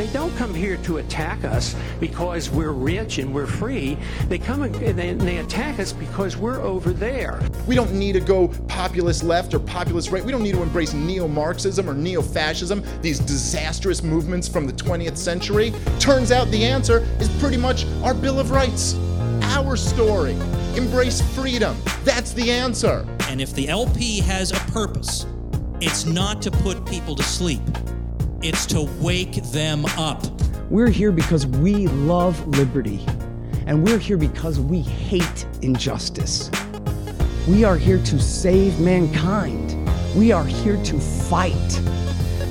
They don't come here to attack us because we're rich and we're free. They come and they attack us because we're over there. We don't need to go populist left or populist right. We don't need to embrace neo-Marxism or neo-fascism, these disastrous movements from the 20th century. Turns out the answer is pretty much our Bill of Rights, our story. Embrace freedom. That's the answer. And if the LP has a purpose, it's not to put people to sleep. It's to wake them up. We're here because we love liberty, and we're here because we hate injustice. We are here to save mankind. We are here to fight.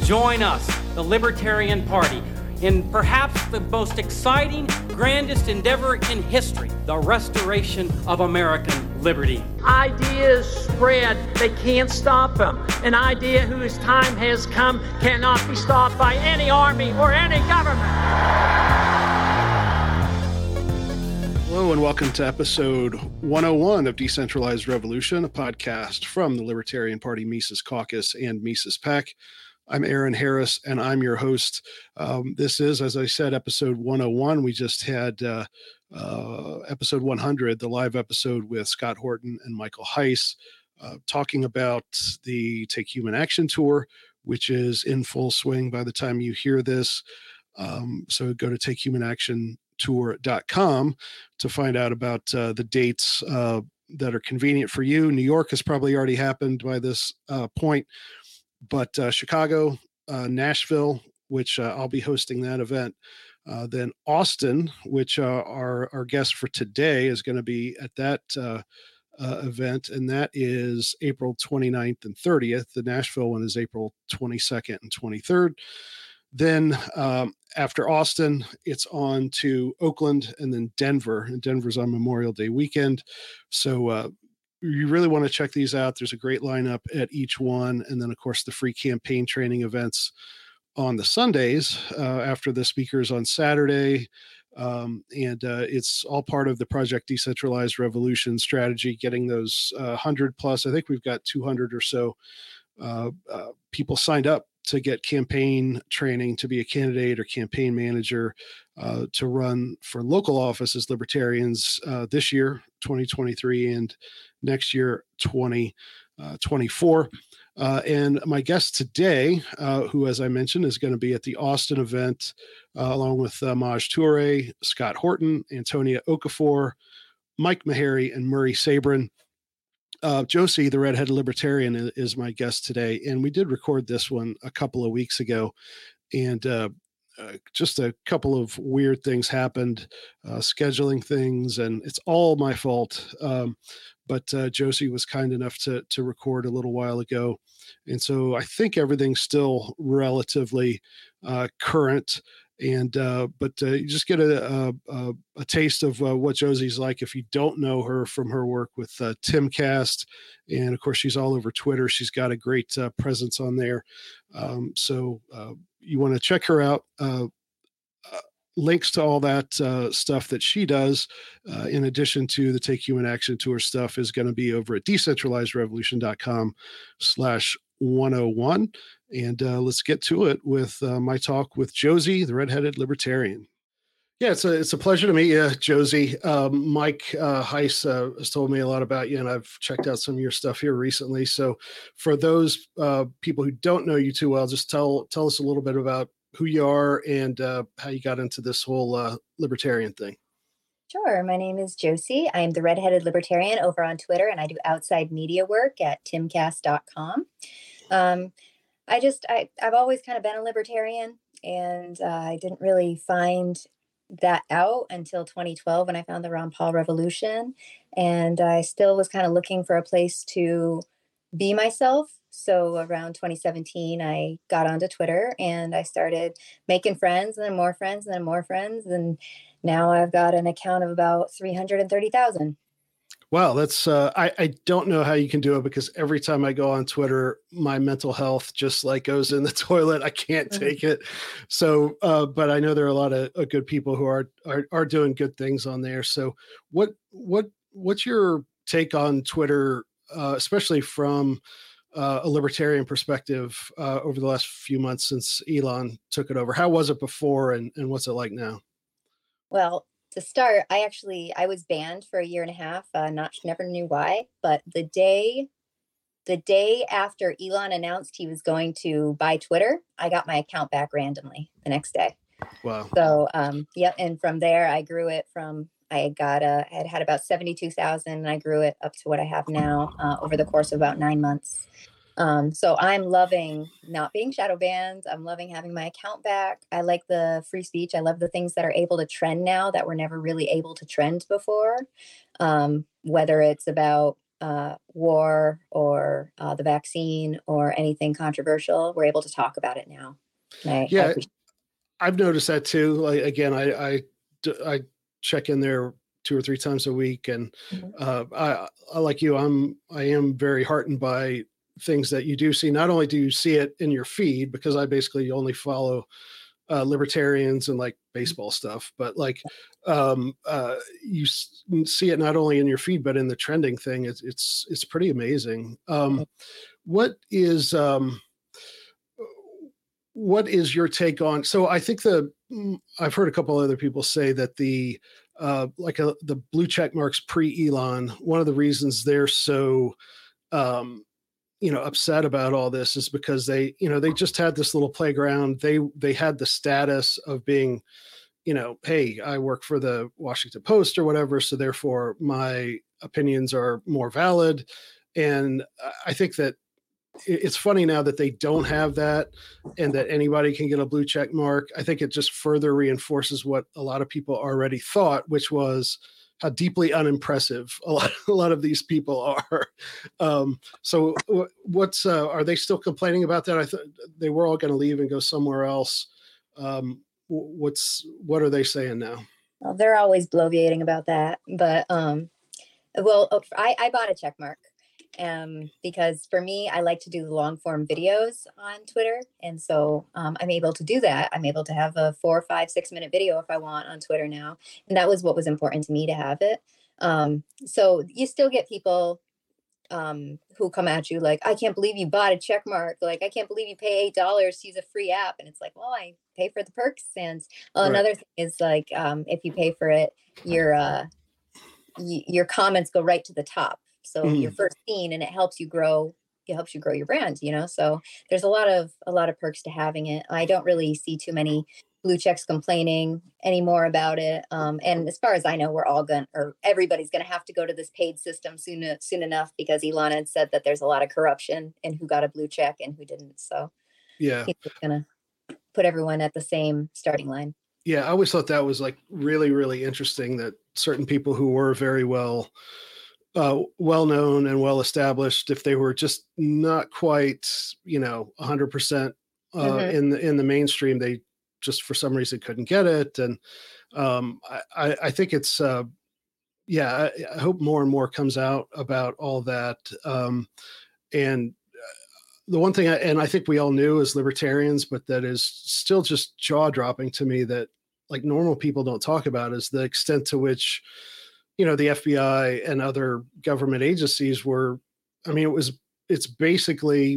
Join us, the Libertarian Party, in perhaps the most exciting, grandest endeavor in history, the restoration of American liberty. Ideas spread, they can't stop them. An idea whose time has come cannot be stopped by any army or any government. Hello and welcome to episode 101 of Decentralized Revolution, a podcast from the Libertarian Party, Mises Caucus, and Mises Peck. I'm Aaron Harris, and I'm your host. This is, as I said, episode 101. We just had episode 100, the live episode with Scott Horton and Michael Heise, talking about the Take Human Action Tour, which is in full swing by the time you hear this. So go to takehumanactiontour.com to find out about the dates that are convenient for you. New York has probably already happened by this point. But Chicago, Nashville, which I'll be hosting that event, then Austin, which our guest for today is going to be at that event, and that is April 29th and 30th. The Nashville one is April 22nd and 23rd. Then after Austin, it's on to Oakland and then Denver, and Denver's on Memorial Day weekend. So you really want to check these out. There's a great lineup at each one. And then, of course, the free campaign training events on the Sundays after the speakers on Saturday. And it's all part of the Project Decentralized Revolution strategy, getting those 100 plus. I think we've got 200 or so people signed up to get campaign training, to be a candidate or campaign manager, to run for local offices, Libertarians, this year, 2023, and next year, 2024. And my guest today, who, as I mentioned, is going to be at the Austin event, along with Maj Touré, Scott Horton, Antonia Okafor, Mike Meharry, and Murray Sabrin. Josie the Redheaded Libertarian is my guest today, and we did record this one a couple of weeks ago, and just a couple of weird things happened, scheduling things, and it's all my fault. But Josie was kind enough to record a little while ago, and so I think everything's still relatively current. But you just get a taste of what Josie's like if you don't know her from her work with Timcast. And of course, she's all over Twitter. She's got a great presence on there. So you want to check her out. Links to all that stuff that she does, in addition to the Take Human Action Tour stuff, is going to be over at decentralizedrevolution.com/101. And let's get to it with my talk with Josie, the Redheaded Libertarian. Yeah, it's a pleasure to meet you, Josie. Mike Heise has told me a lot about you, and I've checked out some of your stuff here recently. So for those people who don't know you too well, just tell us a little bit about who you are and how you got into this whole libertarian thing. Sure. My name is Josie. I am the Redheaded Libertarian over on Twitter, and I do outside media work at timcast.com. I've always kind of been a libertarian, and I didn't really find that out until 2012 when I found the Ron Paul revolution. And I still was kind of looking for a place to be myself. So around 2017, I got onto Twitter and I started making friends and then more friends and then more friends. And now I've got an account of about 330,000. Wow, that's I don't know how you can do it, because every time I go on Twitter, my mental health just like goes in the toilet. I can't take it. So, but I know there are a lot of good people who are doing good things on there. So, what's your take on Twitter, especially from a libertarian perspective over the last few months since Elon took it over? How was it before, and what's it like now? Well, to start, I was banned for a year and a half. Never knew why, but the day after Elon announced he was going to buy Twitter, I got my account back randomly the next day. Wow. So, yep. And from there, I grew it from, I had had about 72,000 and I grew it up to what I have now over the course of about 9 months. So I'm loving not being shadow banned. I'm loving having my account back. I like the free speech. I love the things that are able to trend now that were never really able to trend before, whether it's about war or the vaccine or anything controversial. We're able to talk about it now. I've noticed that too. Like, again, I check in there 2 or 3 times a week, and I like you. I am very heartened by things that you do see. Not only do you see it in your feed, because I basically only follow libertarians and like baseball stuff, but like you see it not only in your feed but in the trending thing. It's pretty amazing. What is your take on? So I think I've heard a couple other people say that the blue check marks pre-Elon, one of the reasons they're so, upset about all this is because they just had this little playground. They had the status of being, hey, I work for the Washington Post or whatever, so therefore my opinions are more valid. And I think that it's funny now that they don't have that and that anybody can get a blue check mark. I think it just further reinforces what a lot of people already thought, which was how deeply unimpressive a lot of these people are. So what's, are they still complaining about that? I thought they were all going to leave and go somewhere else. What are they saying now? Well, they're always bloviating about that, but, I bought a check mark. Because for me, I like to do long form videos on Twitter. And so I'm able to do that. I'm able to have a 4, 5, 6 minute video if I want on Twitter now. And that was what was important to me to have it. So you still get people who come at you like, I can't believe you bought a check mark. Like, I can't believe you pay $8 to use a free app. And it's like, well, I pay for the perks. And Another thing is like, if you pay for it, your comments go right to the top. So you're first seen, and it helps you grow. It helps you grow your brand, So there's a lot of perks to having it. I don't really see too many blue checks complaining anymore about it. And as far as I know, everybody's gonna have to go to this paid system soon enough, because Elon had said that there's a lot of corruption in who got a blue check and who didn't. So he's just gonna put everyone at the same starting line. Yeah, I always thought that was like really, really interesting that certain people who were very well known and well established, if they were just not quite 100% in the mainstream, they just for some reason couldn't get it. And I think it's I hope more and more comes out about all that. And the one thing I think we all knew as libertarians, but that is still just jaw dropping to me, that like normal people don't talk about, is the extent to which the FBI and other government agencies were, effectively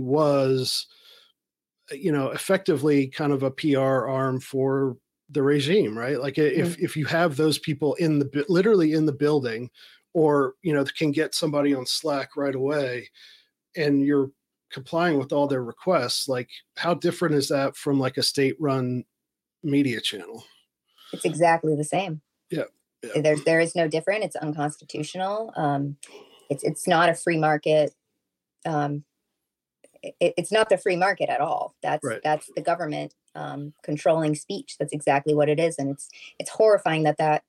kind of a PR arm for the regime, right? Like if you have those people literally in the building, or, can get somebody on Slack right away, and you're complying with all their requests, like how different is that from like a state-run media channel? It's exactly the same. Yeah. There is no different. It's unconstitutional. It's not a free market. It's not the free market at all. That's the government controlling speech. That's exactly what it is, and it's horrifying that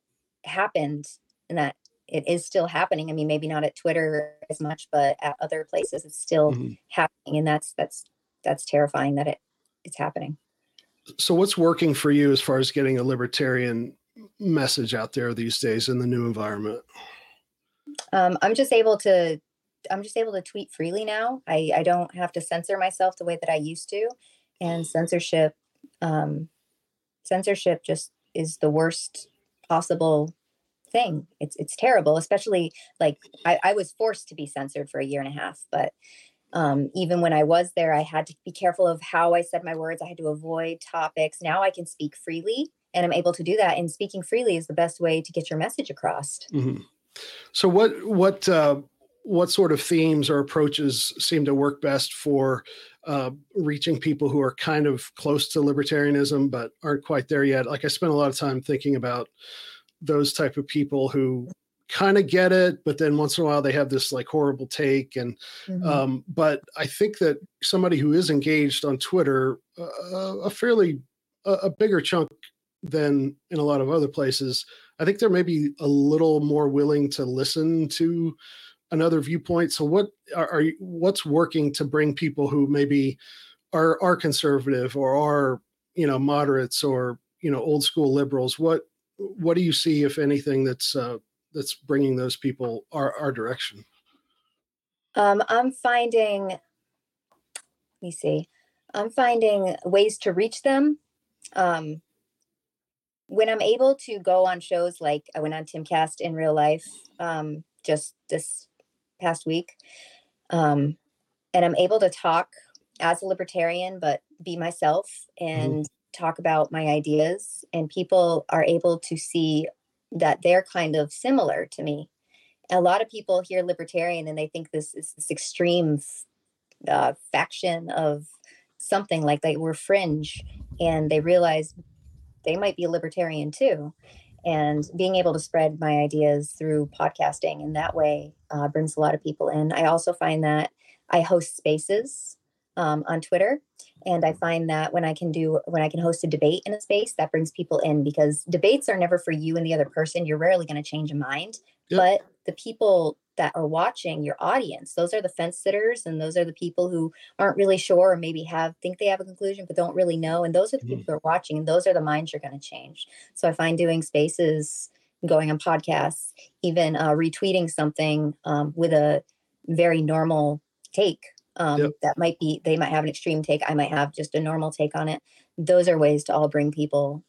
happened and that it is still happening. I mean, maybe not at Twitter as much, but at other places, it's still happening, and that's terrifying that it's happening. So, what's working for you as far as getting a libertarian message out there these days in the new environment? I'm just able to tweet freely now. I don't have to censor myself the way that I used to, and censorship just is the worst possible thing. It's terrible, especially like I was forced to be censored for a year and a half, but Even when I was there, I had to be careful of how I said my words. I had to avoid topics. Now I can speak freely, and I'm able to do that. And speaking freely is the best way to get your message across. Mm-hmm. So what sort of themes or approaches seem to work best for reaching people who are kind of close to libertarianism but aren't quite there yet? Like, I spent a lot of time thinking about those type of people who kind of get it, but then once in a while they have this like horrible take. And but I think that somebody who is engaged on Twitter, a bigger chunk than in a lot of other places, I think they're maybe a little more willing to listen to another viewpoint. So what's working to bring people who maybe are conservative or are, moderates or, old school liberals? What do you see, if anything, that's bringing those people our direction? I'm finding ways to reach them. When I'm able to go on shows, like I went on Timcast in real life, just this past week, and I'm able to talk as a libertarian, but be myself and talk about my ideas, and people are able to see that they're kind of similar to me. A lot of people hear libertarian and they think this is this extreme faction of something, like they were fringe, and they realize they might be a libertarian too. And being able to spread my ideas through podcasting in that way brings a lot of people in. I also find that I host spaces on Twitter. And I find that when I can host a debate in a space, that brings people in, because debates are never for you and the other person. You're rarely going to change your mind. Yep. But the people that are watching, your audience, those are the fence sitters, and those are the people who aren't really sure, or maybe think they have a conclusion but don't really know. And those are the people who are watching, and those are the minds you're going to change. So I find doing spaces, going on podcasts, even retweeting something with a very normal take that they might have an extreme take. I might have just a normal take on it. Those are ways to all bring people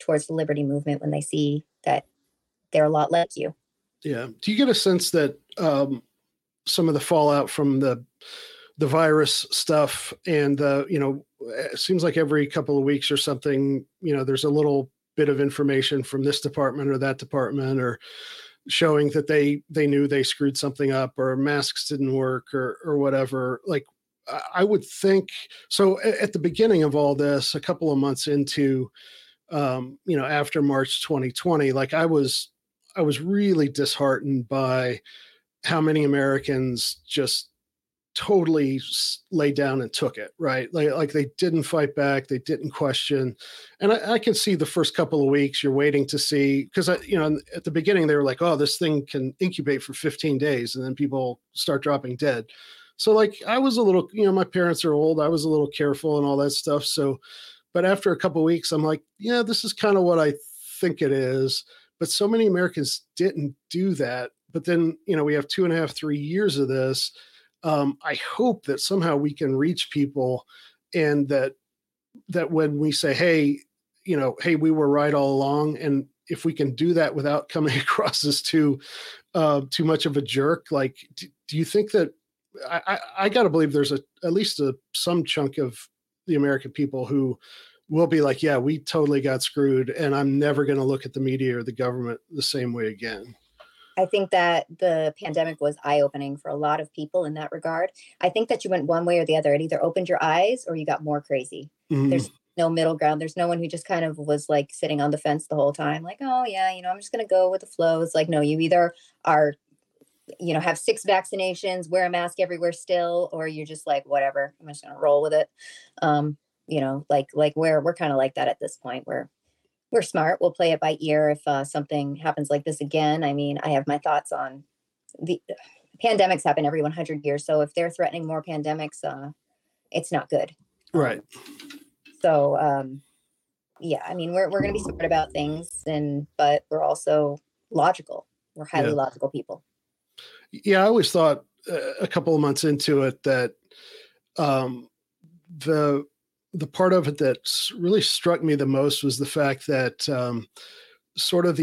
towards the liberty movement when they see that they're a lot like you. Yeah. Do you get a sense that some of the fallout from the virus stuff and it seems like every couple of weeks or something, there's a little bit of information from this department or that department, or showing that they knew they screwed something up, or masks didn't work, or whatever. Like, I would think so at the beginning of all this, a couple of months into, after March 2020, like I was really disheartened by how many Americans just totally laid down and took it, right? Like they didn't fight back. They didn't question. And I can see the first couple of weeks you're waiting to see, because at the beginning they were like, oh, this thing can incubate for 15 days and then people start dropping dead. So like I was a little, my parents are old. I was a little careful and all that stuff. So, but after a couple of weeks, I'm like, yeah, this is kind of what I think it is. But so many Americans didn't do that. But then, we have 2.5-3 years of this. I hope that somehow we can reach people, and that when we say, hey, we were right all along. And if we can do that without coming across as too much of a jerk, like, do you think that I got to believe there's at least some chunk of the American people who will be like, yeah, we totally got screwed, and I'm never going to look at the media or the government the same way again? I think that the pandemic was eye-opening for a lot of people in that regard. I think that you went one way or the other. It either opened your eyes or you got more crazy. Mm-hmm. There's no middle ground. There's no one who just kind of was like sitting on the fence the whole time. Like, oh yeah, I'm just going to go with the flow. It's like, no, you either are, have 6 vaccinations, wear a mask everywhere still, or you're just like, whatever, I'm just going to roll with it. Like we're kind of like that at this point. We're smart. We'll play it by ear. If something happens like this again, I mean, I have my thoughts on the pandemics happen every 100 years. So if they're threatening more pandemics, it's not good. Right. We're going to be smart about things, but we're also logical. We're highly logical people. Yeah. I always thought a couple of months into it that the part of it that really struck me the most was the fact that sort of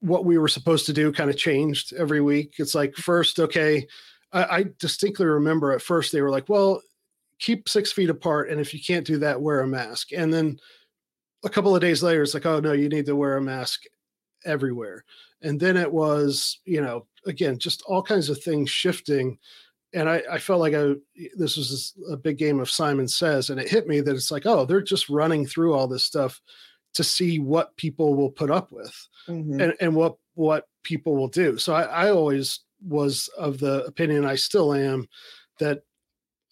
what we were supposed to do kind of changed every week. It's like, first, okay, I distinctly remember at first they were like, well, keep 6 feet apart. And if you can't do that, wear a mask. And then a couple of days later, it's like, oh, no, you need to wear a mask everywhere. And then it was, you know, again, just all kinds of things shifting. And I felt like this was a big game of Simon Says, and it hit me that it's like, oh, they're just running through all this stuff to see what people will put up with and what people will do. So I always was of the opinion, I still am, that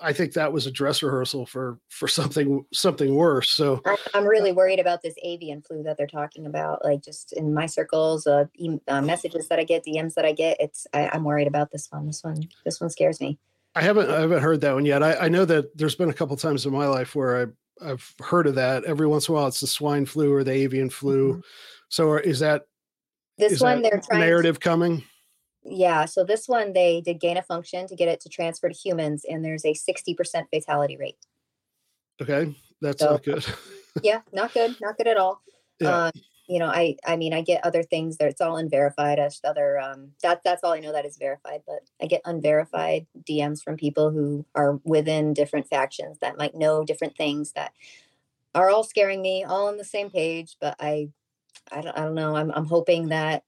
I think that was a dress rehearsal for something worse. So I'm really worried about this avian flu that they're talking about. Like just in my circles, messages that I get, DMs that I get, I'm worried about this one. This one scares me. I haven't heard that one yet. I know that there's been a couple of times in my life where I've heard of that. Every once in a while, it's the swine flu or the avian flu. Mm-hmm. So is that this is one? That they're trying narrative coming. Yeah. So this one, they did gain a function to get it to transfer to humans, and there's a 60% fatality rate. Okay. That's not good. Yeah. Not good. Not good at all. Yeah. You know, I mean, I get other things that it's all unverified. That's all I know that is verified, but I get unverified DMs from people who are within different factions that might know different things that are all scaring me, all on the same page. But I don't know. I'm hoping that,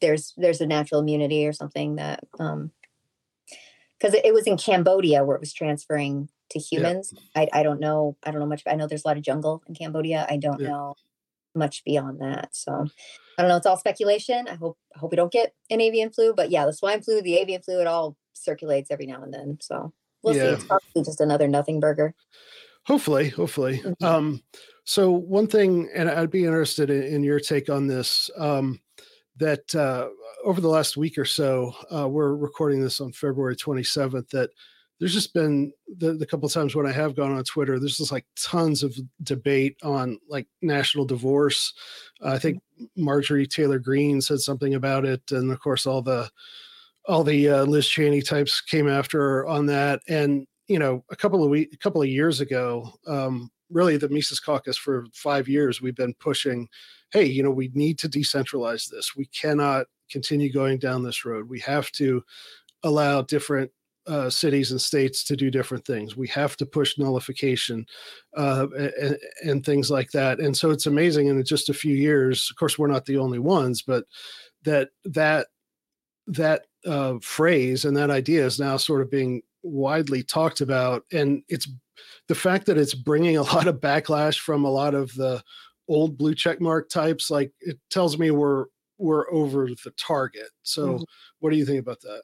there's a natural immunity or something that, cause it was in Cambodia where it was transferring to humans. Yeah. I don't know much. I know there's a lot of jungle in Cambodia. I don't know much beyond that. So I don't know. It's all speculation. I hope we don't get an avian flu, but yeah, the swine flu, the avian flu, it all circulates every now and then. So we'll see. It's probably just another nothing burger. Hopefully. Mm-hmm. So one thing, and I'd be interested in your take on this, that over the last week or so, we're recording this on February 27th, that there's just been the couple of times when I have gone on Twitter, there's just like tons of debate on like national divorce. I think Marjorie Taylor Greene said something about it. And of course, all the Liz Cheney types came after her on that. And, you know, a couple of years ago, really the Mises Caucus for 5 years, we've been pushing, hey, you know, we need to decentralize this. We cannot continue going down this road. We have to allow different cities and states to do different things. We have to push nullification and things like that. And so it's amazing. In just a few years, of course, we're not the only ones, but that phrase and that idea is now sort of being widely talked about. And it's the fact that it's bringing a lot of backlash from a lot of the old blue checkmark types, like it tells me we're over the target. So what do you think about that?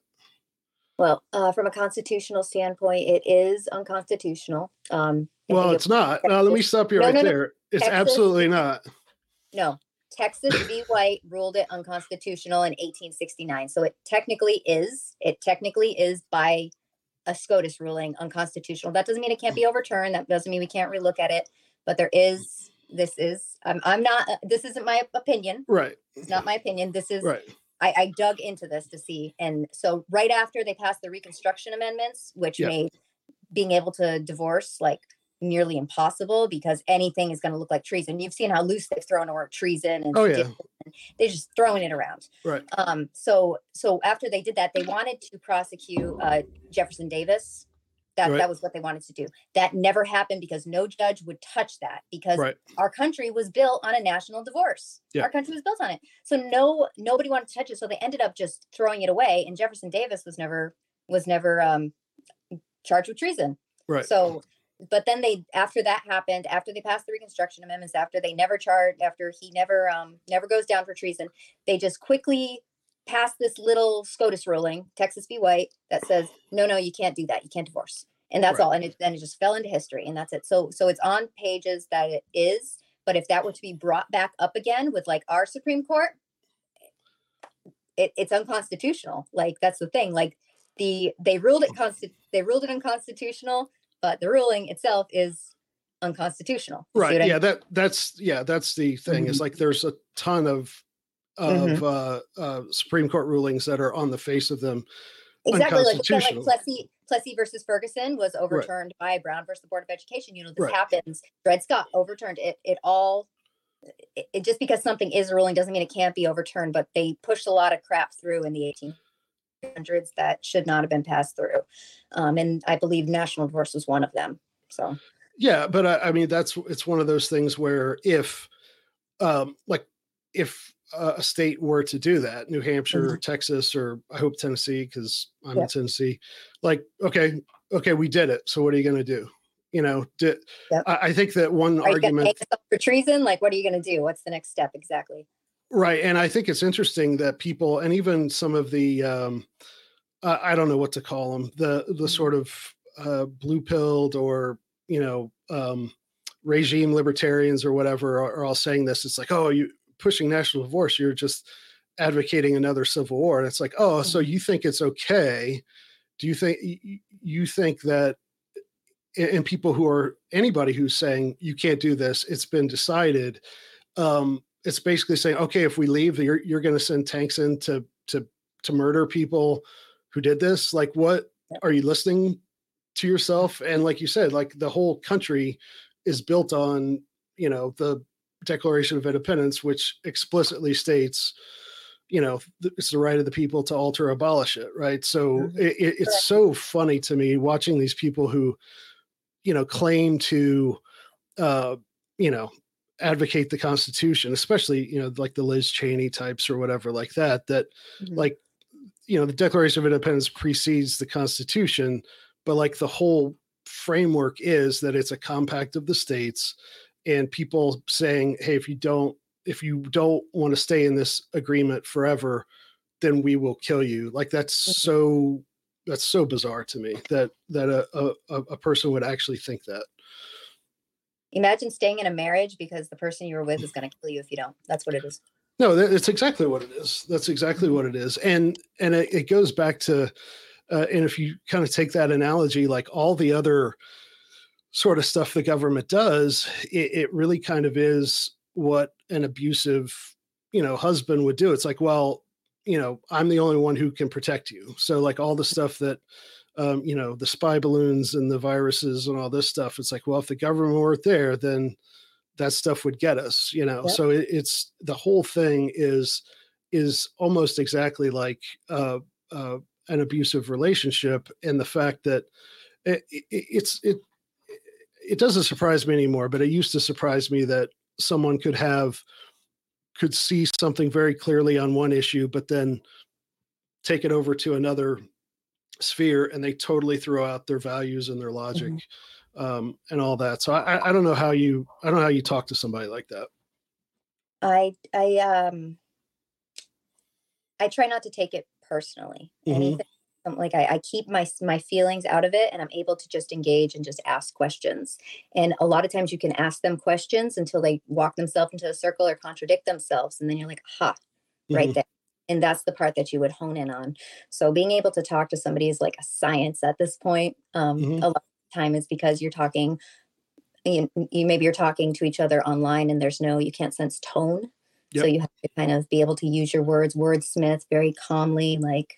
Well, from a constitutional standpoint, it is unconstitutional. Well, it's not. Texas. No, let me stop you right there. It's Texas, absolutely not. No, Texas v. White ruled it unconstitutional in 1869. So it technically is by a SCOTUS ruling unconstitutional. That doesn't mean it can't be overturned. That doesn't mean we can't relook at it, but this isn't my opinion. Right. It's not my opinion. This is, right. I dug into this to see. And so right after they passed the Reconstruction Amendments, which made being able to divorce like nearly impossible because anything is going to look like treason. You've seen how loose they've thrown the word treason and they're just throwing it around. Right. So after they did that, they wanted to prosecute Jefferson Davis. That was what they wanted to do. That never happened because no judge would touch that because our country was built on a national divorce. Yeah. Our country was built on it. So nobody wanted to touch it. So they ended up just throwing it away. And Jefferson Davis was never charged with treason. Right. So, but then after they passed the Reconstruction Amendments, after he never goes down for treason, they just quickly passed this little SCOTUS ruling, Texas v. White, that says, no, you can't do that. You can't divorce. And that's all. And it just fell into history. And that's it. So it's on pages that it is. But if that were to be brought back up again with like our Supreme Court, it's unconstitutional. Like, that's the thing. Like they ruled it unconstitutional, but the ruling itself is unconstitutional. Right. Yeah. That's the thing is like, there's a ton of Supreme Court rulings that are on the face of them. Exactly. Like Plessy versus Ferguson was overturned by Brown versus the Board of Education. You know, this happens. Dred Scott overturned it. It just because something is a ruling doesn't mean it can't be overturned, but they pushed a lot of crap through in the 18 1800s that should not have been passed through. And I believe national divorce was one of them. So, yeah, but I mean, it's one of those things where if a state were to do that, New Hampshire or Texas, or I hope Tennessee, because I'm in Tennessee, like, okay, we did it. So what are you going to do? You know, I think that one argument for treason, like, what are you going to do? What's the next step? Exactly. Right. And I think it's interesting that people, and even some of the, I don't know what to call them, the sort of blue pilled or, you know, regime libertarians or whatever are all saying this. It's like, oh, you pushing national divorce, you're just advocating another civil war. And it's like, oh, so you think it's okay. Do you think that, and people who are, anybody who's saying you can't do this, it's been decided. It's basically saying, okay, if we leave, you're going to send tanks in to murder people who did this. Like, what are you listening to yourself? And like you said, like the whole country is built on, you know, the Declaration of Independence, which explicitly states, you know, it's the right of the people to alter or abolish it. Right. So it's so funny to me watching these people who, you know, claim to, you know, advocate the Constitution, especially, you know, like the Liz Cheney types or whatever like that like, you know, the Declaration of Independence precedes the Constitution, but like the whole framework is that it's a compact of the states, and people saying, hey, if you don't want to stay in this agreement forever, then we will kill you. Like, that's so bizarre to me that a person would actually think that. Imagine staying in a marriage because the person you were with is going to kill you if you don't. That's what it is. No, that's exactly what it is. That's exactly what it is. And it goes back to, and if you kind of take that analogy, like all the other sort of stuff the government does, it really kind of is what an abusive, you know, husband would do. It's like, well, you know, I'm the only one who can protect you. So like all the stuff that, you know, the spy balloons and the viruses and all this stuff. It's like, well, if the government weren't there, then that stuff would get us, you know? Yep. So it's the whole thing is almost exactly like an abusive relationship. And the fact that it doesn't surprise me anymore, but it used to surprise me that someone could see something very clearly on one issue, but then take it over to another sphere and they totally throw out their values and their logic and all that. So I don't know how you talk to somebody like that. I try not to take it personally. Anything, like I keep my feelings out of it, and I'm able to just engage and just ask questions. And a lot of times you can ask them questions until they walk themselves into a circle or contradict themselves. And then you're like, ha, right there. And that's the part that you would hone in on. So being able to talk to somebody is like a science at this point. A lot of time is because you're talking, maybe you're talking to each other online and you can't sense tone. Yep. So you have to kind of be able to use your words, wordsmith very calmly, like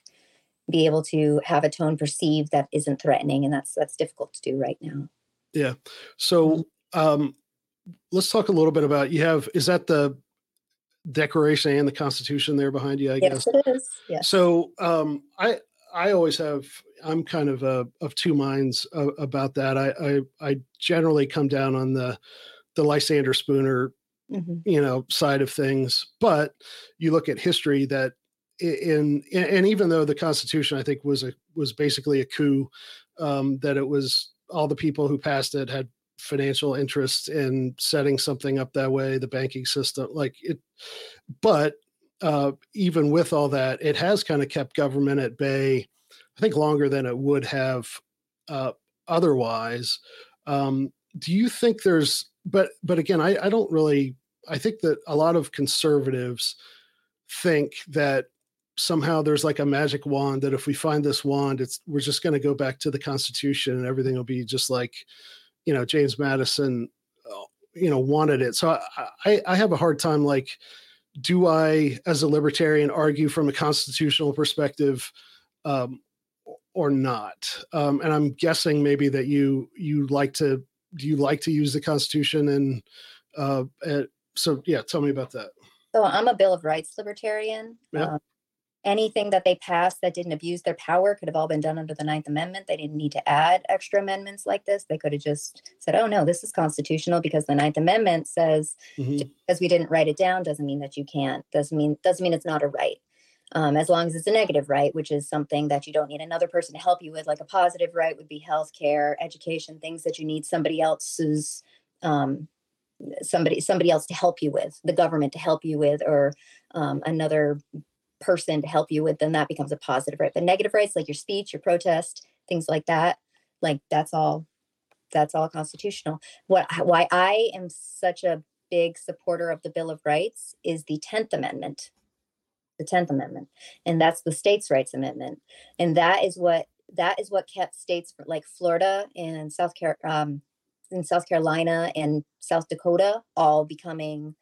be able to have a tone perceived that isn't threatening. And that's difficult to do right now. Yeah. So let's talk a little bit about, is that the Declaration and the Constitution there behind you, I guess. Yes, it is. Yes. So I always have, I'm kind of of two minds about that. I generally come down on the Lysander Spooner, you know, side of things, but you look at history that and even though the Constitution, I think was basically a coup, that it was all the people who passed it had financial interest in setting something up that way, the banking system, like it, but even with all that, it has kind of kept government at bay, I think longer than it would have otherwise. Do you think there's, but again, I don't really, I think that a lot of conservatives think that somehow there's like a magic wand that if we find this wand, we're just going to go back to the Constitution and everything will be just like, you know, James Madison, you know, wanted it. So I have a hard time, like, do I, as a libertarian, argue from a constitutional perspective or not? And I'm guessing maybe that you like to use the Constitution so yeah, tell me about that. So I'm a Bill of Rights libertarian. Yeah. Anything that they passed that didn't abuse their power could have all been done under the 9th Amendment. They didn't need to add extra amendments like this. They could have just said, oh, no, this is constitutional because the 9th Amendment says, because we didn't write it down, doesn't mean that you can't, doesn't mean it's not a right. As long as it's a negative right, which is something that you don't need another person to help you with, like a positive right would be healthcare, education, things that you need somebody else's, somebody else to help you with, the government to help you with, or another person to help you with, then that becomes a positive right. But negative rights, like your speech, your protest, things like that, like that's all constitutional. Why I am such a big supporter of the Bill of Rights is the 10th Amendment. The 10th Amendment, and that's the states' rights amendment, and that is what kept states like Florida and South Carolina and South Dakota all becoming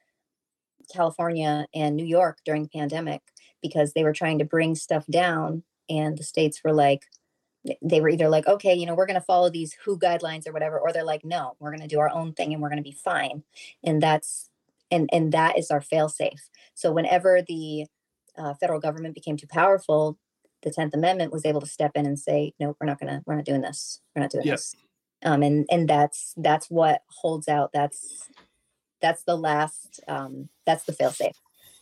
California and New York during the pandemic, because they were trying to bring stuff down, and the states were like, they were either like, okay, you know, we're going to follow these WHO guidelines or whatever, or they're like, no, we're going to do our own thing and we're going to be fine, and that is our fail-safe. So whenever the federal government became too powerful, the 10th Amendment was able to step in and say, no, we're not doing this. We're not doing this. And that's what holds out. That's the fail-safe.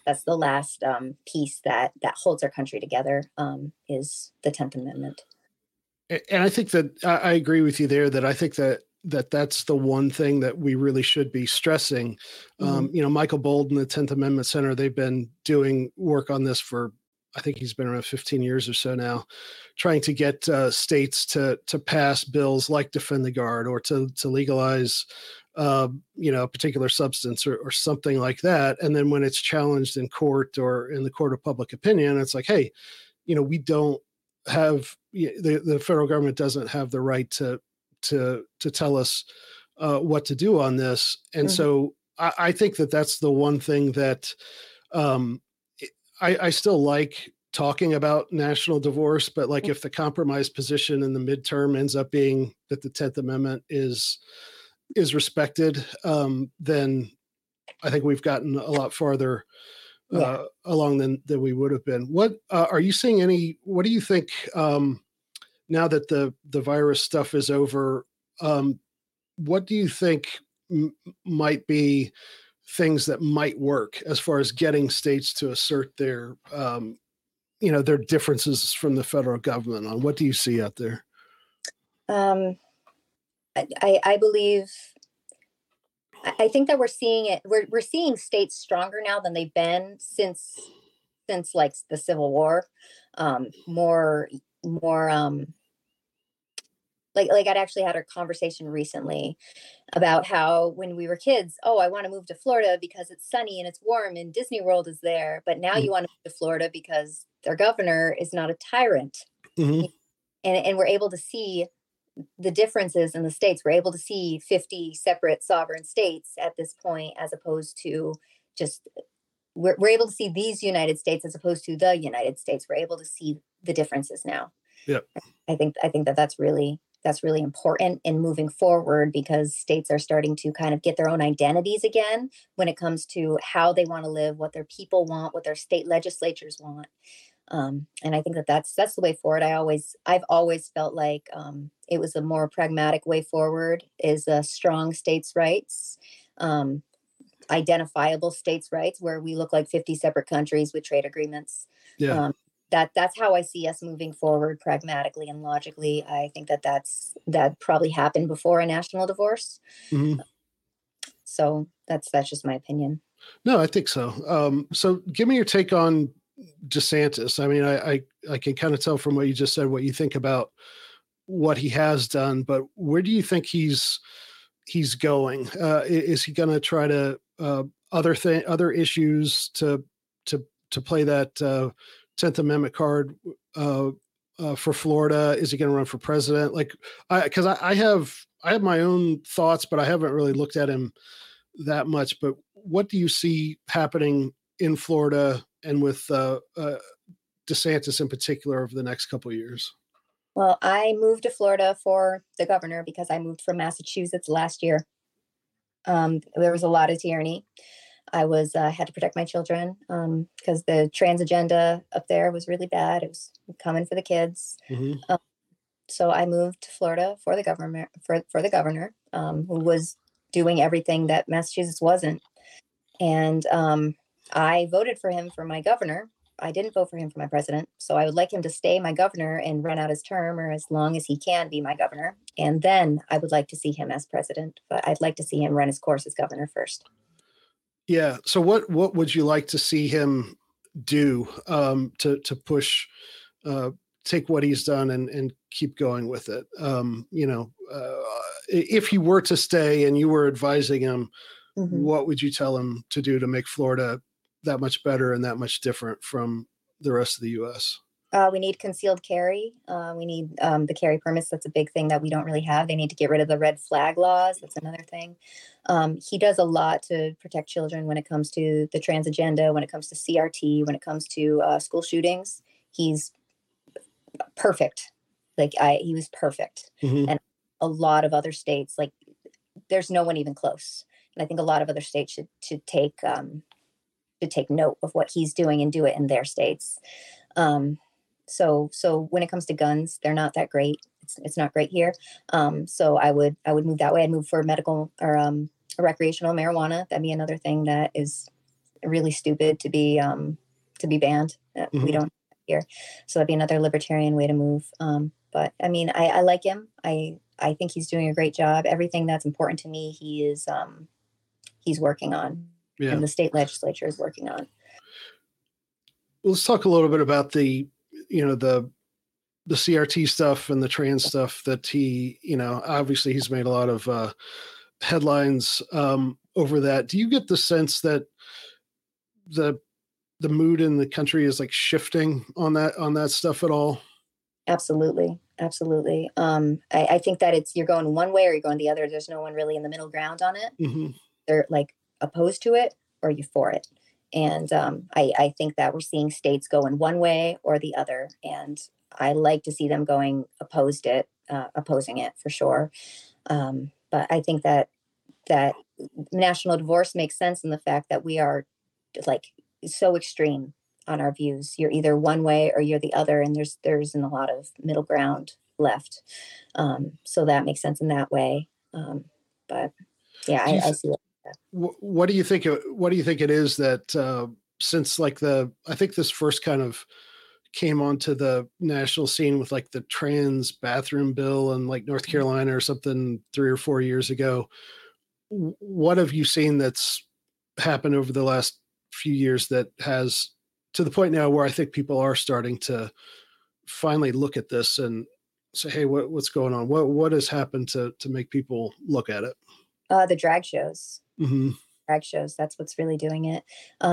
That's the last piece that holds our country together, is the 10th Amendment. And I think that I agree with you there, that I think that's the one thing that we really should be stressing. You know, Michael Boldin, the 10th Amendment Center, they've been doing work on this for, I think he's been around 15 years or so now, trying to get states to pass bills like Defend the Guard, or to legalize, a particular substance or something like that. And then when it's challenged in court or in the court of public opinion, it's like, hey, you know, we don't have, the federal government doesn't have the right to tell us what to do on this. And so I think that that's the one thing that I still like talking about national divorce, but like if the compromise position in the midterm ends up being that the 10th Amendment is respected, then I think we've gotten a lot farther along than we would have been. What are you seeing what do you think, now that the virus stuff is over, what do you think might be things that might work as far as getting states to assert their, their differences from the federal government on? What do you see out there? I think that we're seeing it. We're seeing states stronger now than they've been since like the Civil War, Like I'd actually had a conversation recently about how when we were kids, oh, I want to move to Florida because it's sunny and it's warm and Disney World is there. But now you want to move to Florida because their governor is not a tyrant. And we're able to see the differences in the states. We're able to see 50 separate sovereign states at this point, as opposed to just, we're able to see these United States as opposed to the United States. We're able to see the differences now. Yeah, I think that's really important in moving forward, because states are starting to kind of get their own identities again when it comes to how they want to live, what their people want, what their state legislatures want, and I think that that's the way forward. I've always felt like it was a more pragmatic way forward, is a strong states' rights, identifiable states' rights, where we look like 50 separate countries with trade agreements. Yeah. That's how I see us moving forward pragmatically and logically. I think that probably happened before a national divorce. So that's just my opinion. No, I think so. So give me your take on DeSantis. I mean, I can kind of tell from what you just said, what you think about what he has done, but where do you think he's going? Is he going to try to, other issues to play that, 10th Amendment card for Florida? Is he going to run for president? Like, because I have my own thoughts, but I haven't really looked at him that much. But what do you see happening in Florida and with DeSantis in particular over the next couple of years? Well, I moved to Florida for the governor because I moved from Massachusetts last year. There was a lot of tyranny. I was had to protect my children because the trans agenda up there was really bad. It was common for the kids. Mm-hmm. So I moved to Florida for the government for the governor, who was doing everything that Massachusetts wasn't. And I voted for him for my governor. I didn't vote for him for my president. So I would like him to stay my governor and run out his term, or as long as he can be my governor. And then I would like to see him as president, but I'd like to see him run his course as governor first. Yeah. So what would you like to see him do to push, take what he's done and keep going with it? If he were to stay and you were advising him, mm-hmm. what would you tell him to do to make Florida that much better and that much different from the rest of the U.S.? We need concealed carry. We need the carry permits. That's a big thing that we don't really have. They need to get rid of the red flag laws. That's another thing. He does a lot to protect children when it comes to the trans agenda, when it comes to CRT, when it comes to school shootings. He's perfect. He was perfect. Mm-hmm. And a lot of other states, like, there's no one even close. And I think a lot of other states should take note of what he's doing and do it in their states. So when it comes to guns, they're not that great. It's not great here. So I would move that way. I'd move for medical or recreational marijuana. That'd be another thing that is really stupid to be banned. Mm-hmm. We don't have that here. So that'd be another libertarian way to move. But I mean, I like him. I think he's doing a great job. Everything that's important to me, he is he's working on. Yeah. And the state legislature is working on. Well, let's talk a little bit about the CRT stuff and the trans stuff that he, obviously he's made a lot of headlines over that. Do you get the sense that the mood in the country is like shifting on that stuff at all? Absolutely. Absolutely. I think that you're going one way or you're going the other. There's no one really in the middle ground on it. Mm-hmm. They're like opposed to it or you for it. And I think that we're seeing states go in one way or the other. And I like to see them going opposing it for sure. But I think that national divorce makes sense in the fact that we are like so extreme on our views. You're either one way or you're the other. And there isn't a lot of middle ground left. So that makes sense in that way. But yeah, I see it. What do you think it is that since like I think this first kind of came onto the national scene with like the trans bathroom bill in like North Carolina or something 3 or 4 years ago. What have you seen that's happened over the last few years that has to the point now where I think people are starting to finally look at this and say, hey, what's going on? What has happened to make people look at it? The drag shows. Mm-hmm. Drag shows. That's what's really doing it,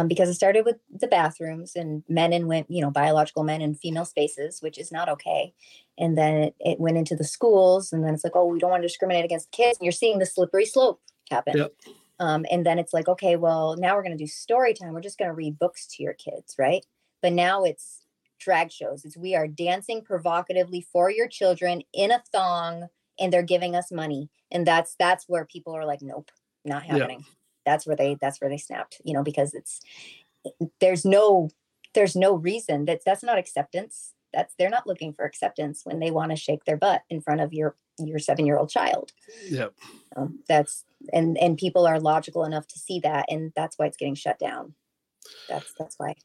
because it started with the bathrooms and men and women, biological men in female spaces, which is not okay. And then it went into the schools, and then it's like, oh, we don't want to discriminate against kids. And you're seeing the slippery slope happen. Yep. And then it's like, okay, well, now we're going to do story time. We're just going to read books to your kids, right? But now it's drag shows. It's we are dancing provocatively for your children in a thong, and they're giving us money. And that's where people are like, nope. Not happening. Yeah. That's where they snapped, because there's no reason that's not acceptance. They're not looking for acceptance when they want to shake their butt in front of your 7-year-old child. Yeah. And people are logical enough to see that. And that's why it's getting shut down. That's why.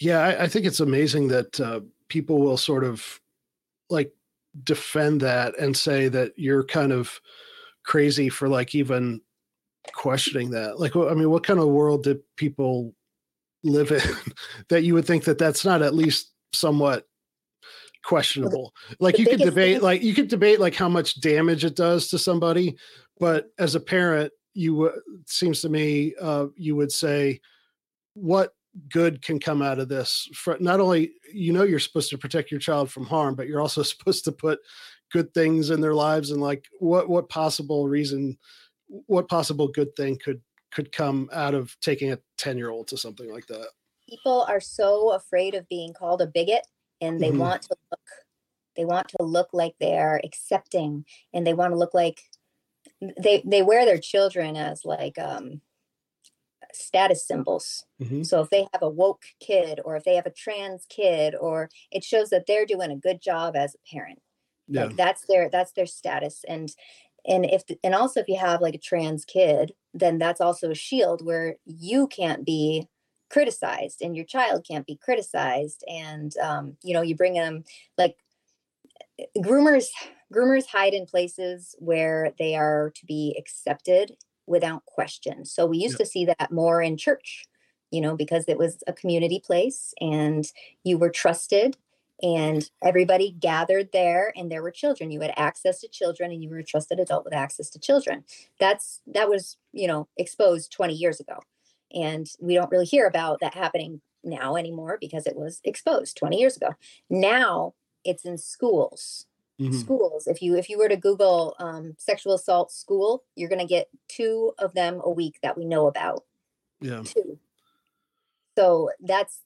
Yeah. I think it's amazing that people will sort of like defend that and say that you're kind of crazy for like even questioning that. Like, I mean, what kind of world did people live in that you would think that that's not at least somewhat questionable? Like you could debate how much damage it does to somebody, but as a parent, it seems to me, you would say, what good can come out of this? Not only, you're supposed to protect your child from harm, but you're also supposed to put good things in their lives. And like, what possible good thing could come out of taking a 10-year-old to something like that? People are so afraid of being called a bigot, and they mm-hmm. want to look like they are accepting, and they want to look like they wear their children as like status symbols. Mm-hmm. So if they have a woke kid or if they have a trans kid, or it shows that they're doing a good job as a parent. Yeah. Like that's their status. And also if you have like a trans kid, then that's also a shield where you can't be criticized and your child can't be criticized. And, you bring them like groomers hide in places where they are to be accepted without question. So we used to see that more in church, because it was a community place and you were trusted and everybody gathered there and there were children. You had access to children and you were a trusted adult with access to children. That was exposed 20 years ago. And we don't really hear about that happening now anymore because it was exposed 20 years ago. Now it's in schools. Mm-hmm. Schools. If you were to Google sexual assault school, you're going to get 2 of them a week that we know about. Yeah. 2. So that's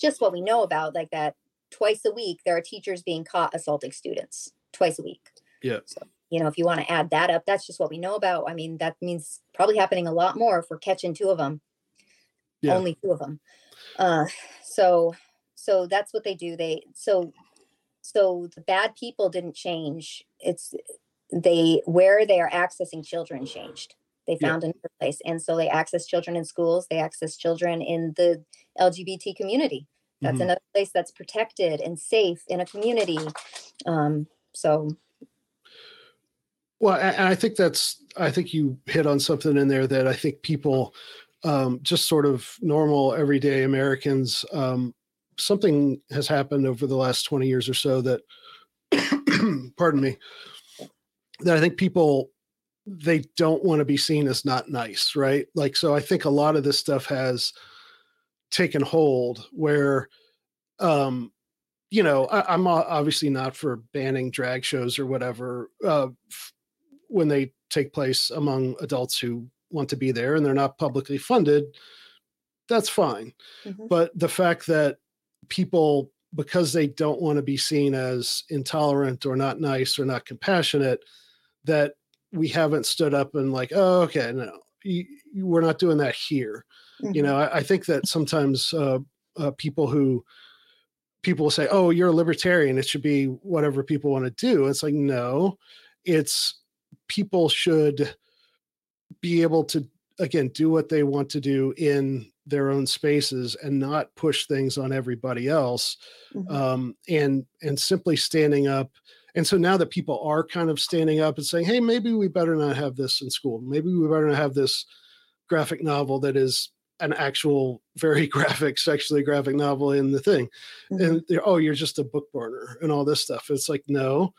just what we know about, like that. Twice a week, there are teachers being caught assaulting students. Twice a week. Yeah. So, if you want to add that up, that's just what we know about. I mean, that means probably happening a lot more if we're catching 2 of them. Yeah. Only 2 of them. So that's what they do. So the bad people didn't change. Where they are accessing children changed. They found another place. And so they access children in schools. They access children in the LGBT community. That's mm-hmm. another place that's protected and safe in a community. Well, and I think you hit on something in there that I think people, just sort of normal everyday Americans, something has happened over the last 20 years or so that, pardon me, that I think people, they don't want to be seen as not nice, right? Like, so I think a lot of this stuff has taken hold where, I'm obviously not for banning drag shows or whatever, when they take place among adults who want to be there and they're not publicly funded, that's fine. Mm-hmm. But the fact that people, because they don't want to be seen as intolerant or not nice or not compassionate, that we haven't stood up and like, oh, okay, no, we're not doing that here. Mm-hmm. I think that sometimes people say, oh, you're a libertarian, it should be whatever people want to do. It's like, no, it's people should be able to, again, do what they want to do in their own spaces and not push things on everybody else. Mm-hmm. And simply standing up. And so now that people are kind of standing up and saying, hey, maybe we better not have this in school. Maybe we better not have this graphic novel that is an actual very graphic, sexually graphic novel in the thing. Mm-hmm. And you're just a book burner and all this stuff. It's like, no,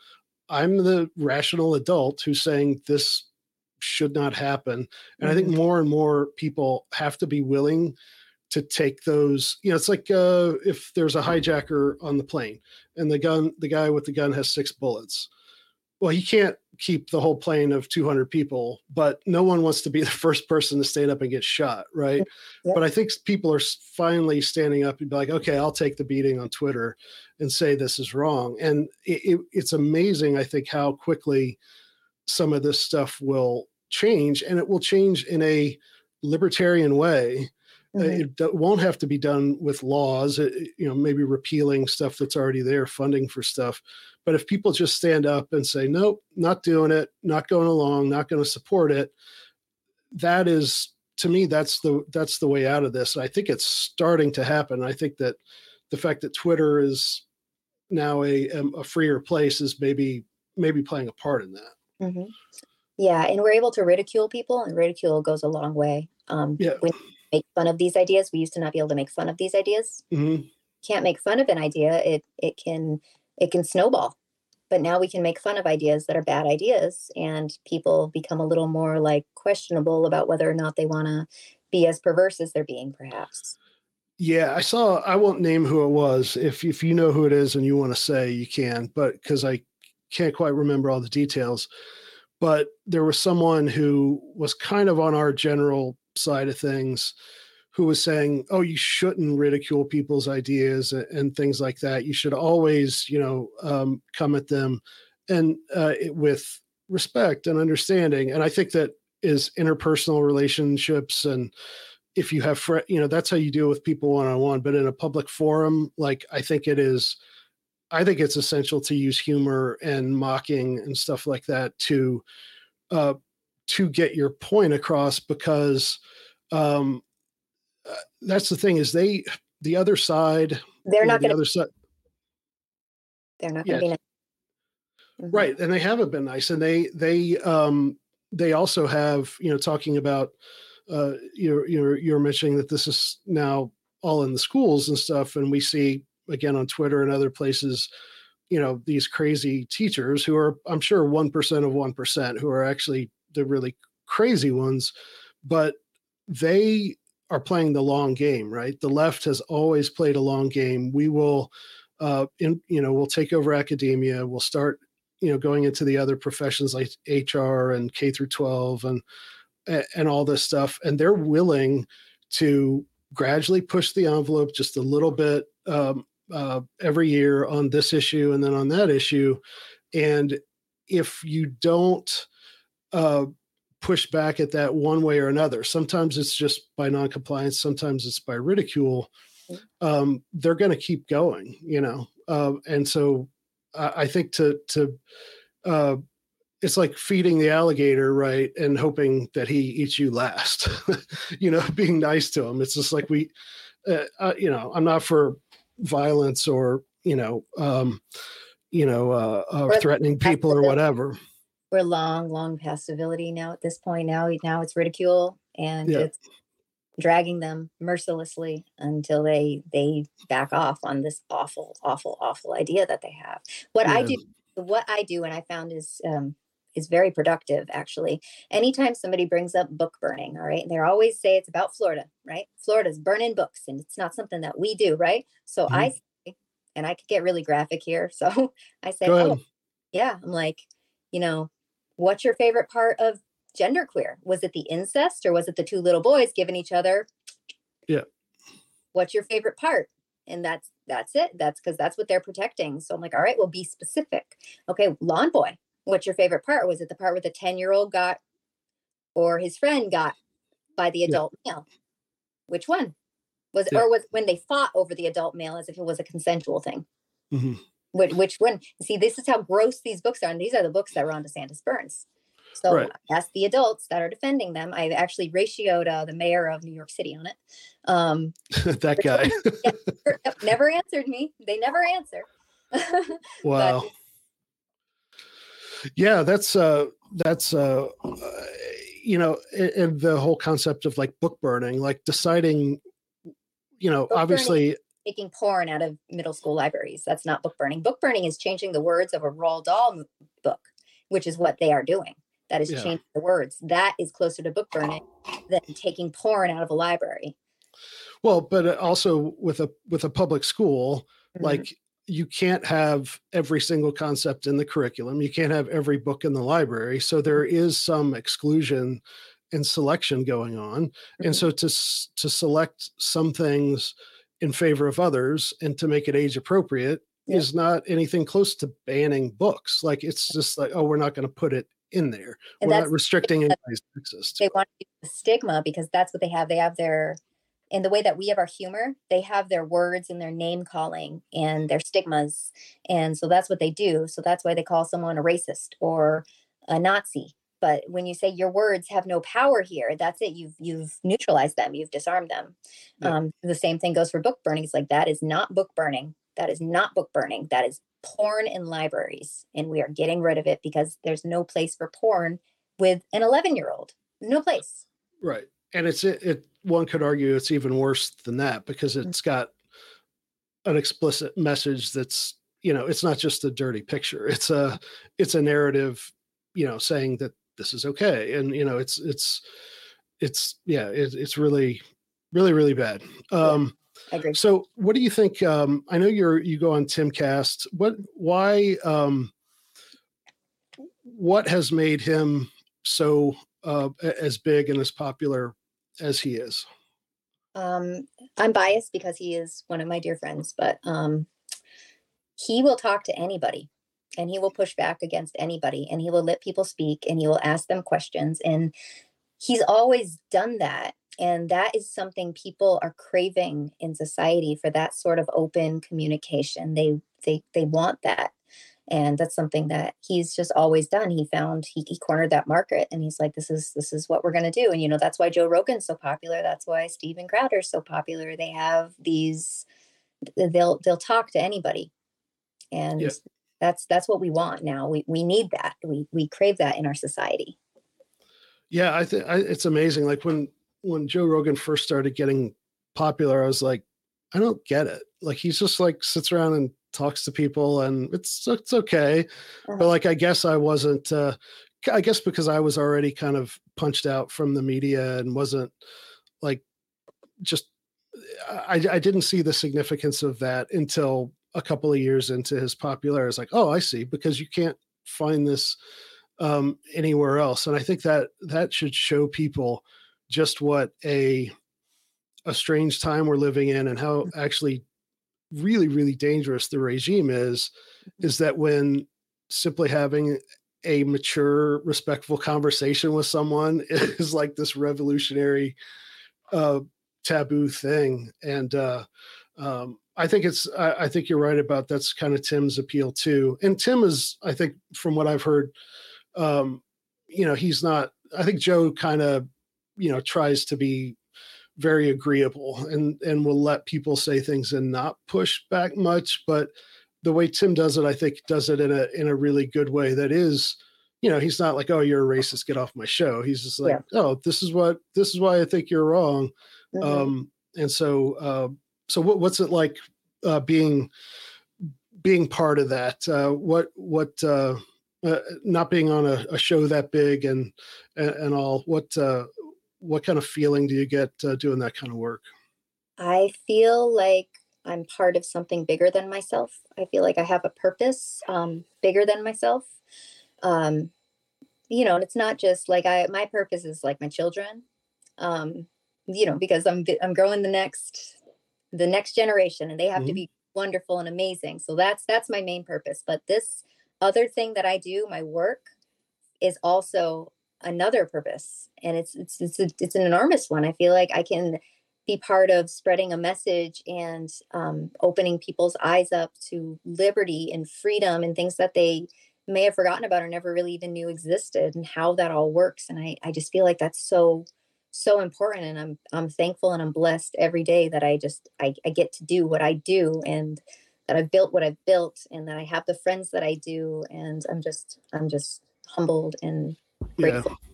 I'm the rational adult who's saying this should not happen. And mm-hmm. I think more and more people have to be willing to take those, it's like if there's a hijacker on the plane and the guy with the gun has 6 bullets. Well, he can't keep the whole plane of 200 people, but no one wants to be the first person to stand up and get shot, right? Yep. But I think people are finally standing up and be like, okay, I'll take the beating on Twitter and say this is wrong. And it's amazing, I think, how quickly some of this stuff will change, and it will change in a libertarian way. Mm-hmm. It won't have to be done with laws, maybe repealing stuff that's already there, funding for stuff. But if people just stand up and say, nope, not doing it, not going along, not going to support it, that is, to me, that's the way out of this. I think it's starting to happen. I think that the fact that Twitter is now a freer place is maybe playing a part in that. Mm-hmm. Yeah. And we're able to ridicule people, and ridicule goes a long way. When make fun of these ideas. We used to not be able to make fun of these ideas. Mm-hmm. Can't make fun of an idea. It can snowball, but now we can make fun of ideas that are bad ideas, and people become a little more like questionable about whether or not they want to be as perverse as they're being, perhaps. Yeah. I won't name who it was. If you know who it is and you want to say, you can, but cause I can't quite remember all the details, but there was someone who was kind of on our general side of things, who was saying, oh, you shouldn't ridicule people's ideas and things like that. You should always, come at them and with respect and understanding. And I think that is interpersonal relationships and if you have, that's how you deal with people one-on-one, but in a public forum, like, I think it's essential to use humor and mocking and stuff like that to get your point across, because that's the thing is the other side, they're not going to be nice. Mm-hmm. Right. And they haven't been nice. And they also have, talking about, you're mentioning that this is now all in the schools and stuff. And we see again on Twitter and other places, these crazy teachers who are, I'm sure 1% of 1% who are actually the really crazy ones, but they are playing the long game, right? The left has always played a long game. We will, we'll take over academia. We'll start, going into the other professions like HR and K through 12 and all this stuff. And they're willing to gradually push the envelope just a little bit every year on this issue and then on that issue. And if you don't push back at that one way or another, sometimes it's just by noncompliance, sometimes it's by ridicule, they're going to keep going, and so I think to it's like feeding the alligator, right? And hoping that he eats you last, being nice to him. It's just like I'm not for violence or, threatening people or whatever. We're long past civility now at this point. Now it's ridicule and it's dragging them mercilessly until they back off on this awful idea that they have. What I do and I found is very productive, actually. Anytime somebody brings up book burning, all right, and they always say it's about Florida, right? Florida's burning books, and it's not something that we do, right? So I say, and I could get really graphic here, so I say, I'm like, what's your favorite part of genderqueer? Was it the incest or was it the two little boys giving each other? Yeah. What's your favorite part? And that's it. That's because that's what they're protecting. So I'm like, all right, well, be specific. Okay. Lawn boy. What's your favorite part? Was it the part where the 10-year-old got or his friend got by the adult male? Which one was it? Or was when they fought over the adult male as if it was a consensual thing? Mm-hmm. Which one? See, this is how gross these books are. And these are the books that Ron DeSantis burns. So that's the adults that are defending them. I actually ratioed the mayor of New York City on it. That guy never answered me. They never answer. Wow. Yeah, that's and the whole concept of like book burning, like deciding, book obviously burning, making porn out of middle school libraries. That's not book burning. Book burning is changing the words of a Roald Dahl book, which is what they are doing. That is changing the words. That is closer to book burning than taking porn out of a library. Well, but also with a public school, like you can't have every single concept in the curriculum. You can't have every book in the library. So there is some exclusion and selection going on. And so to select some things in favor of others and to make it age appropriate is not anything close to banning books. Like it's just like, oh, we're not going to put it in there. And we're not restricting anybody's access to. They want to use the stigma because that's what they have. They have their, in the way that we have our humor, they have their words and their name calling and their stigmas. And so that's what they do. So that's why they call someone a racist or a Nazi. But when you say your words have no power here, that's it. You've neutralized them. You've disarmed them. Yeah. The same thing goes for book burning. It's like, that is not book burning. That is not book burning. That is porn in libraries. And we are getting rid of it because there's no place for porn with an 11-year-old. No place. Right. And it one could argue it's even worse than that because it's got an explicit message that's, it's not just a dirty picture. It's a narrative, saying that this is okay. And, it's really, really, really bad. So what do you think? I know you go on Timcast. What has made him so as big and as popular as he is? I'm biased because he is one of my dear friends, but he will talk to anybody and he will push back against anybody and he will let people speak and he will ask them questions. And he's always done that. And that is something people are craving in society, for that sort of open communication. They want that. And that's something that he's just always done. He cornered that market, and he's like, this is what we're going to do. And, you know, that's why Joe Rogan's so popular. That's why Steven Crowder's so popular. They have these, they'll talk to anybody. And yeah, that's what we want now. We need that. We crave that in our society. Yeah. I think it's amazing. Like when Joe Rogan first started getting popular, I was like, I don't get it. Like, he's just like sits around and talks to people, and it's okay. But like, I guess I wasn't, I guess because I was already kind of punched out from the media and wasn't like, just, I didn't see the significance of that until a couple of years into his popularity. It's like, oh, I see, because you can't find this anywhere else. And I think that should show people just what a strange time we're living in, and how actually really, really dangerous the regime is that when simply having a mature, respectful conversation with someone is like this revolutionary taboo thing. And I think you're right about that's kind of Tim's appeal too. And Tim is, I think from what I've heard, you know, he's not, I think Joe kind of, you know, tries to be very agreeable and will let people say things and not push back much. But the way Tim does it, I think does it in a really good way. That is, you know, he's not like, oh, you're a racist, get off my show. He's just like, yeah, oh, this is why I think you're wrong. Mm-hmm. So what's it like being part of that? Not being on a show that big and all, what kind of feeling do you get doing that kind of work? I feel like I'm part of something bigger than myself. I feel like I have a purpose bigger than myself. You know, and it's not just like my purpose is like my children, you know, because I'm growing the next generation, and they have mm-hmm. to be wonderful and amazing. So that's my main purpose. But this other thing that I do, my work, is also another purpose, and it's an enormous one. I feel like I can be part of spreading a message and opening people's eyes up to liberty and freedom and things that they may have forgotten about or never really even knew existed, and how that all works. And I just feel like that's so important, and I'm thankful and I'm blessed every day that I get to do what I do, and that I've built what I've built, and that I have the friends that I do, and I'm just humbled and grateful. Yeah.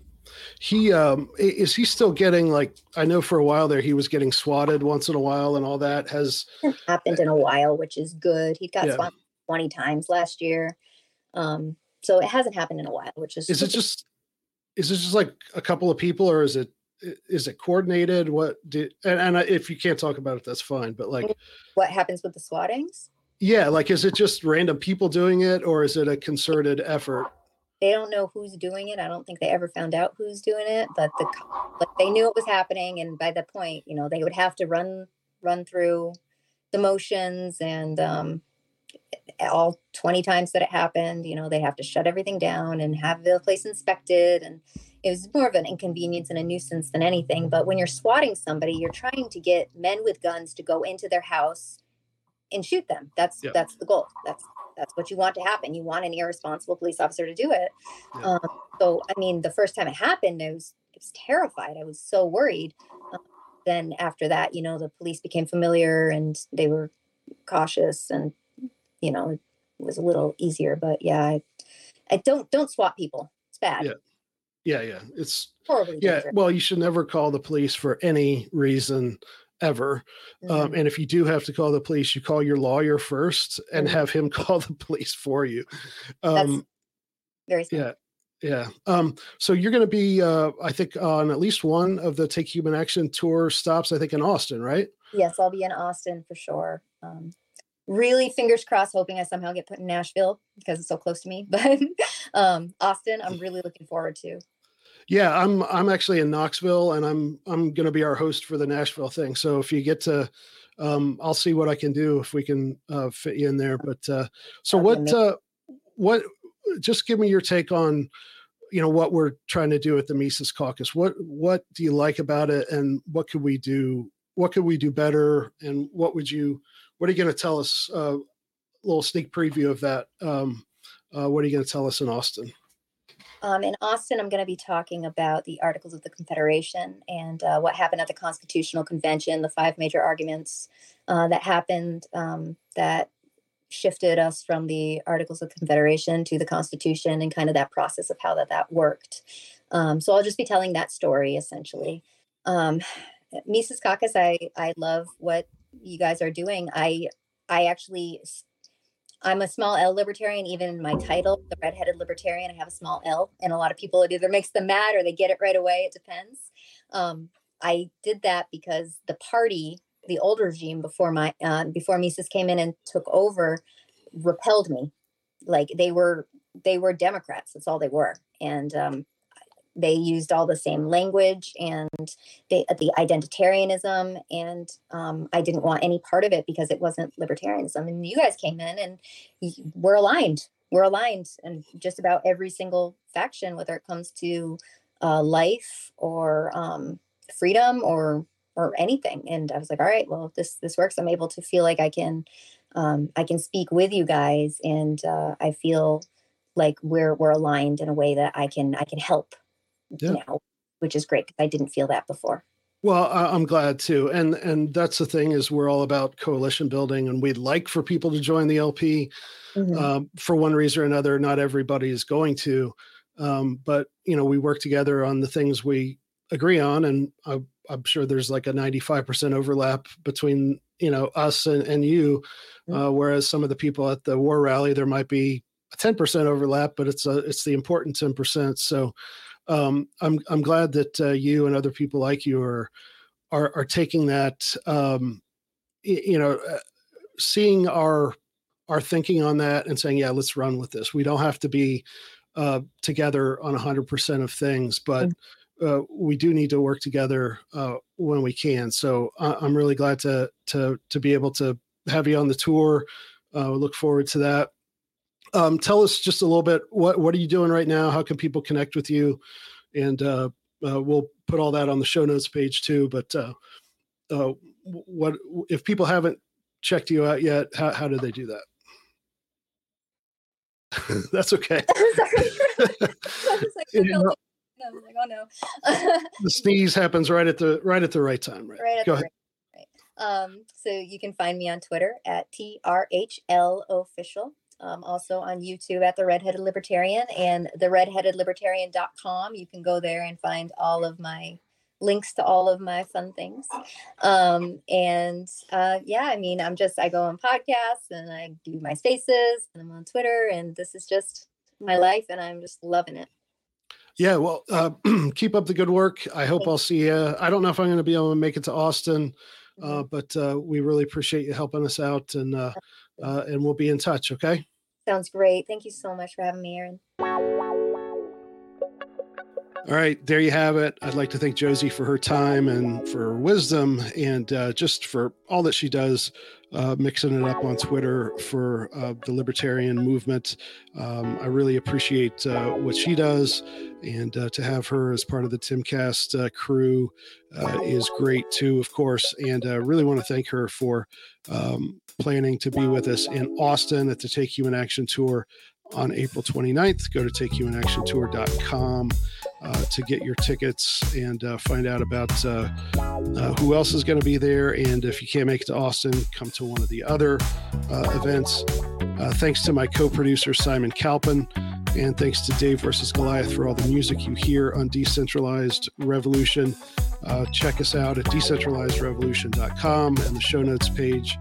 He is he still getting, like, I know for a while there he was getting swatted once in a while and all that. Has it happened in a while, which is good. He got swatted 20 times last year. So it hasn't happened in a while, which is is it just like a couple of people, or is it coordinated? What did, and if you can't talk about it, that's fine. But like, what happens with the swattings? Yeah. Like, is it just random people doing it, or is it a concerted effort? They don't know who's doing it. I don't think they ever found out who's doing it, but they knew it was happening. And by that point, you know, they would have to run through the motions, and all 20 times that it happened, you know, they have to shut everything down and have the place inspected. And it was more of an inconvenience and a nuisance than anything. But when you're swatting somebody, you're trying to get men with guns to go into their house and shoot them. That's the goal. That's what you want to happen. You want an irresponsible police officer to do it. Yeah. So, I mean, the first time it happened, I was terrified. I was so worried. Then after that, you know, the police became familiar and they were cautious, and, you know, it was a little easier. But yeah, I don't swat people. It's bad. Yeah. Yeah. It's horribly dangerous. Yeah. Well, you should never call the police for any reason ever. Mm-hmm. And if you do have to call the police, you call your lawyer first and mm-hmm. have him call the police for you. That's very smart. Yeah. So you're going to be, I think, on at least one of the Take Human Action Tour stops, I think in Austin, right? Yes, I'll be in Austin for sure. Really, fingers crossed, hoping I somehow get put in Nashville because it's so close to me. But Austin, I'm really looking forward to. Yeah, I'm actually in Knoxville, and I'm going to be our host for the Nashville thing. So if you get to, I'll see what I can do if we can fit you in there. But so what? Just give me your take on you know, what we're trying to do at the Mises Caucus. What do you like about it, and what could we do? What could we do better? And what would you? What are you going to tell us? A little sneak preview of that. What are you going to tell us in Austin? In Austin, I'm going to be talking about the Articles of the Confederation and what happened at the Constitutional Convention, the five major arguments that happened that shifted us from the Articles of Confederation to the Constitution, and kind of that process of how that worked. So I'll just be telling that story, essentially. Mises Caucus, I love what you guys are doing. I'm a small L libertarian, even in my title, the redheaded libertarian. I have a small L, and a lot of people, it either makes them mad or they get it right away. It depends. I did that because the party, the old regime before Mises came in and took over, repelled me. Like they were Democrats. That's all they were, and they used all the same language and the identitarianism. And I didn't want any part of it because it wasn't libertarianism. And you guys came in and we're aligned. We're aligned in just about every single faction, whether it comes to life or freedom or anything. And I was like, all right, well, if this works, I'm able to feel like I can speak with you guys. And I feel like we're aligned in a way that I can help. Yeah. Now, which is great, because I didn't feel that before. Well, I'm glad too. And that's the thing, is we're all about coalition building, and we'd like for people to join the LP. Mm-hmm. For one reason or another, not everybody is going to. But, you know, we work together on the things we agree on. And I'm sure there's like a 95% overlap between, you know, us and you. Mm-hmm. Whereas some of the people at the war rally, there might be a 10% overlap, but it's the important 10%. So, I'm glad that you and other people like you are taking that, you know, seeing our thinking on that and saying, yeah, let's run with this. We don't have to be together on 100% of things, but we do need to work together when we can. So I'm really glad to be able to have you on the tour. We look forward to that. Tell us just a little bit, what are you doing right now? How can people connect with you? And we'll put all that on the show notes page too. But what if people haven't checked you out yet? How do they do that? That's okay. The sneeze happens right at the right time. Right. Go ahead. So you can find me on Twitter at TRHLOfficial. Also on YouTube at The Redheaded Libertarian and theredheadedlibertarian.com. You can go there and find all of my links to all of my fun things. I go on podcasts and I do my spaces and I'm on Twitter, and this is just my life, and I'm just loving it. Yeah. Well, keep up the good work. I hope I'll see you. I don't know if I'm going to be able to make it to Austin, but we really appreciate you helping us out, and we'll be in touch. Okay. Sounds great. Thank you so much for having me, Aaron. All right. There you have it. I'd like to thank Josie for her time and for her wisdom, and just for all that she does, mixing it up on Twitter for the libertarian movement. I really appreciate what she does, and to have her as part of the Timcast crew is great too, of course. And I really want to thank her for planning to be with us in Austin at the Take Human Action Tour on April 29th. Go to takehumanactiontour.com to get your tickets and find out about who else is going to be there. And if you can't make it to Austin, come to one of the other events. Thanks to my co-producer, Simon Kalpin, and thanks to Dave versus Goliath for all the music you hear on Decentralized Revolution. Check us out at decentralizedrevolution.com, and the show notes page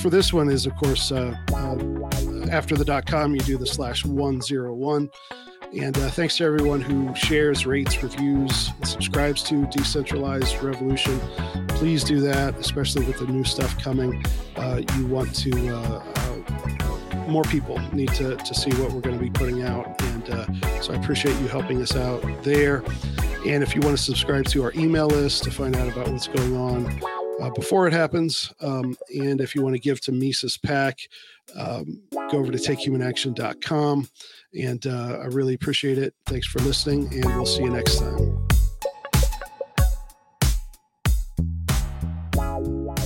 for this one is, of course, after the .com, you do the /101. And thanks to everyone who shares, rates, reviews, and subscribes to Decentralized Revolution. Please do that, especially with the new stuff coming. You want to, more people need to see what we're going to be putting out. And so I appreciate you helping us out there. And if you want to subscribe to our email list to find out about what's going on, before it happens. And if you want to give to Mises Peck, go over to takehumanaction.com. And I really appreciate it. Thanks for listening, and we'll see you next time.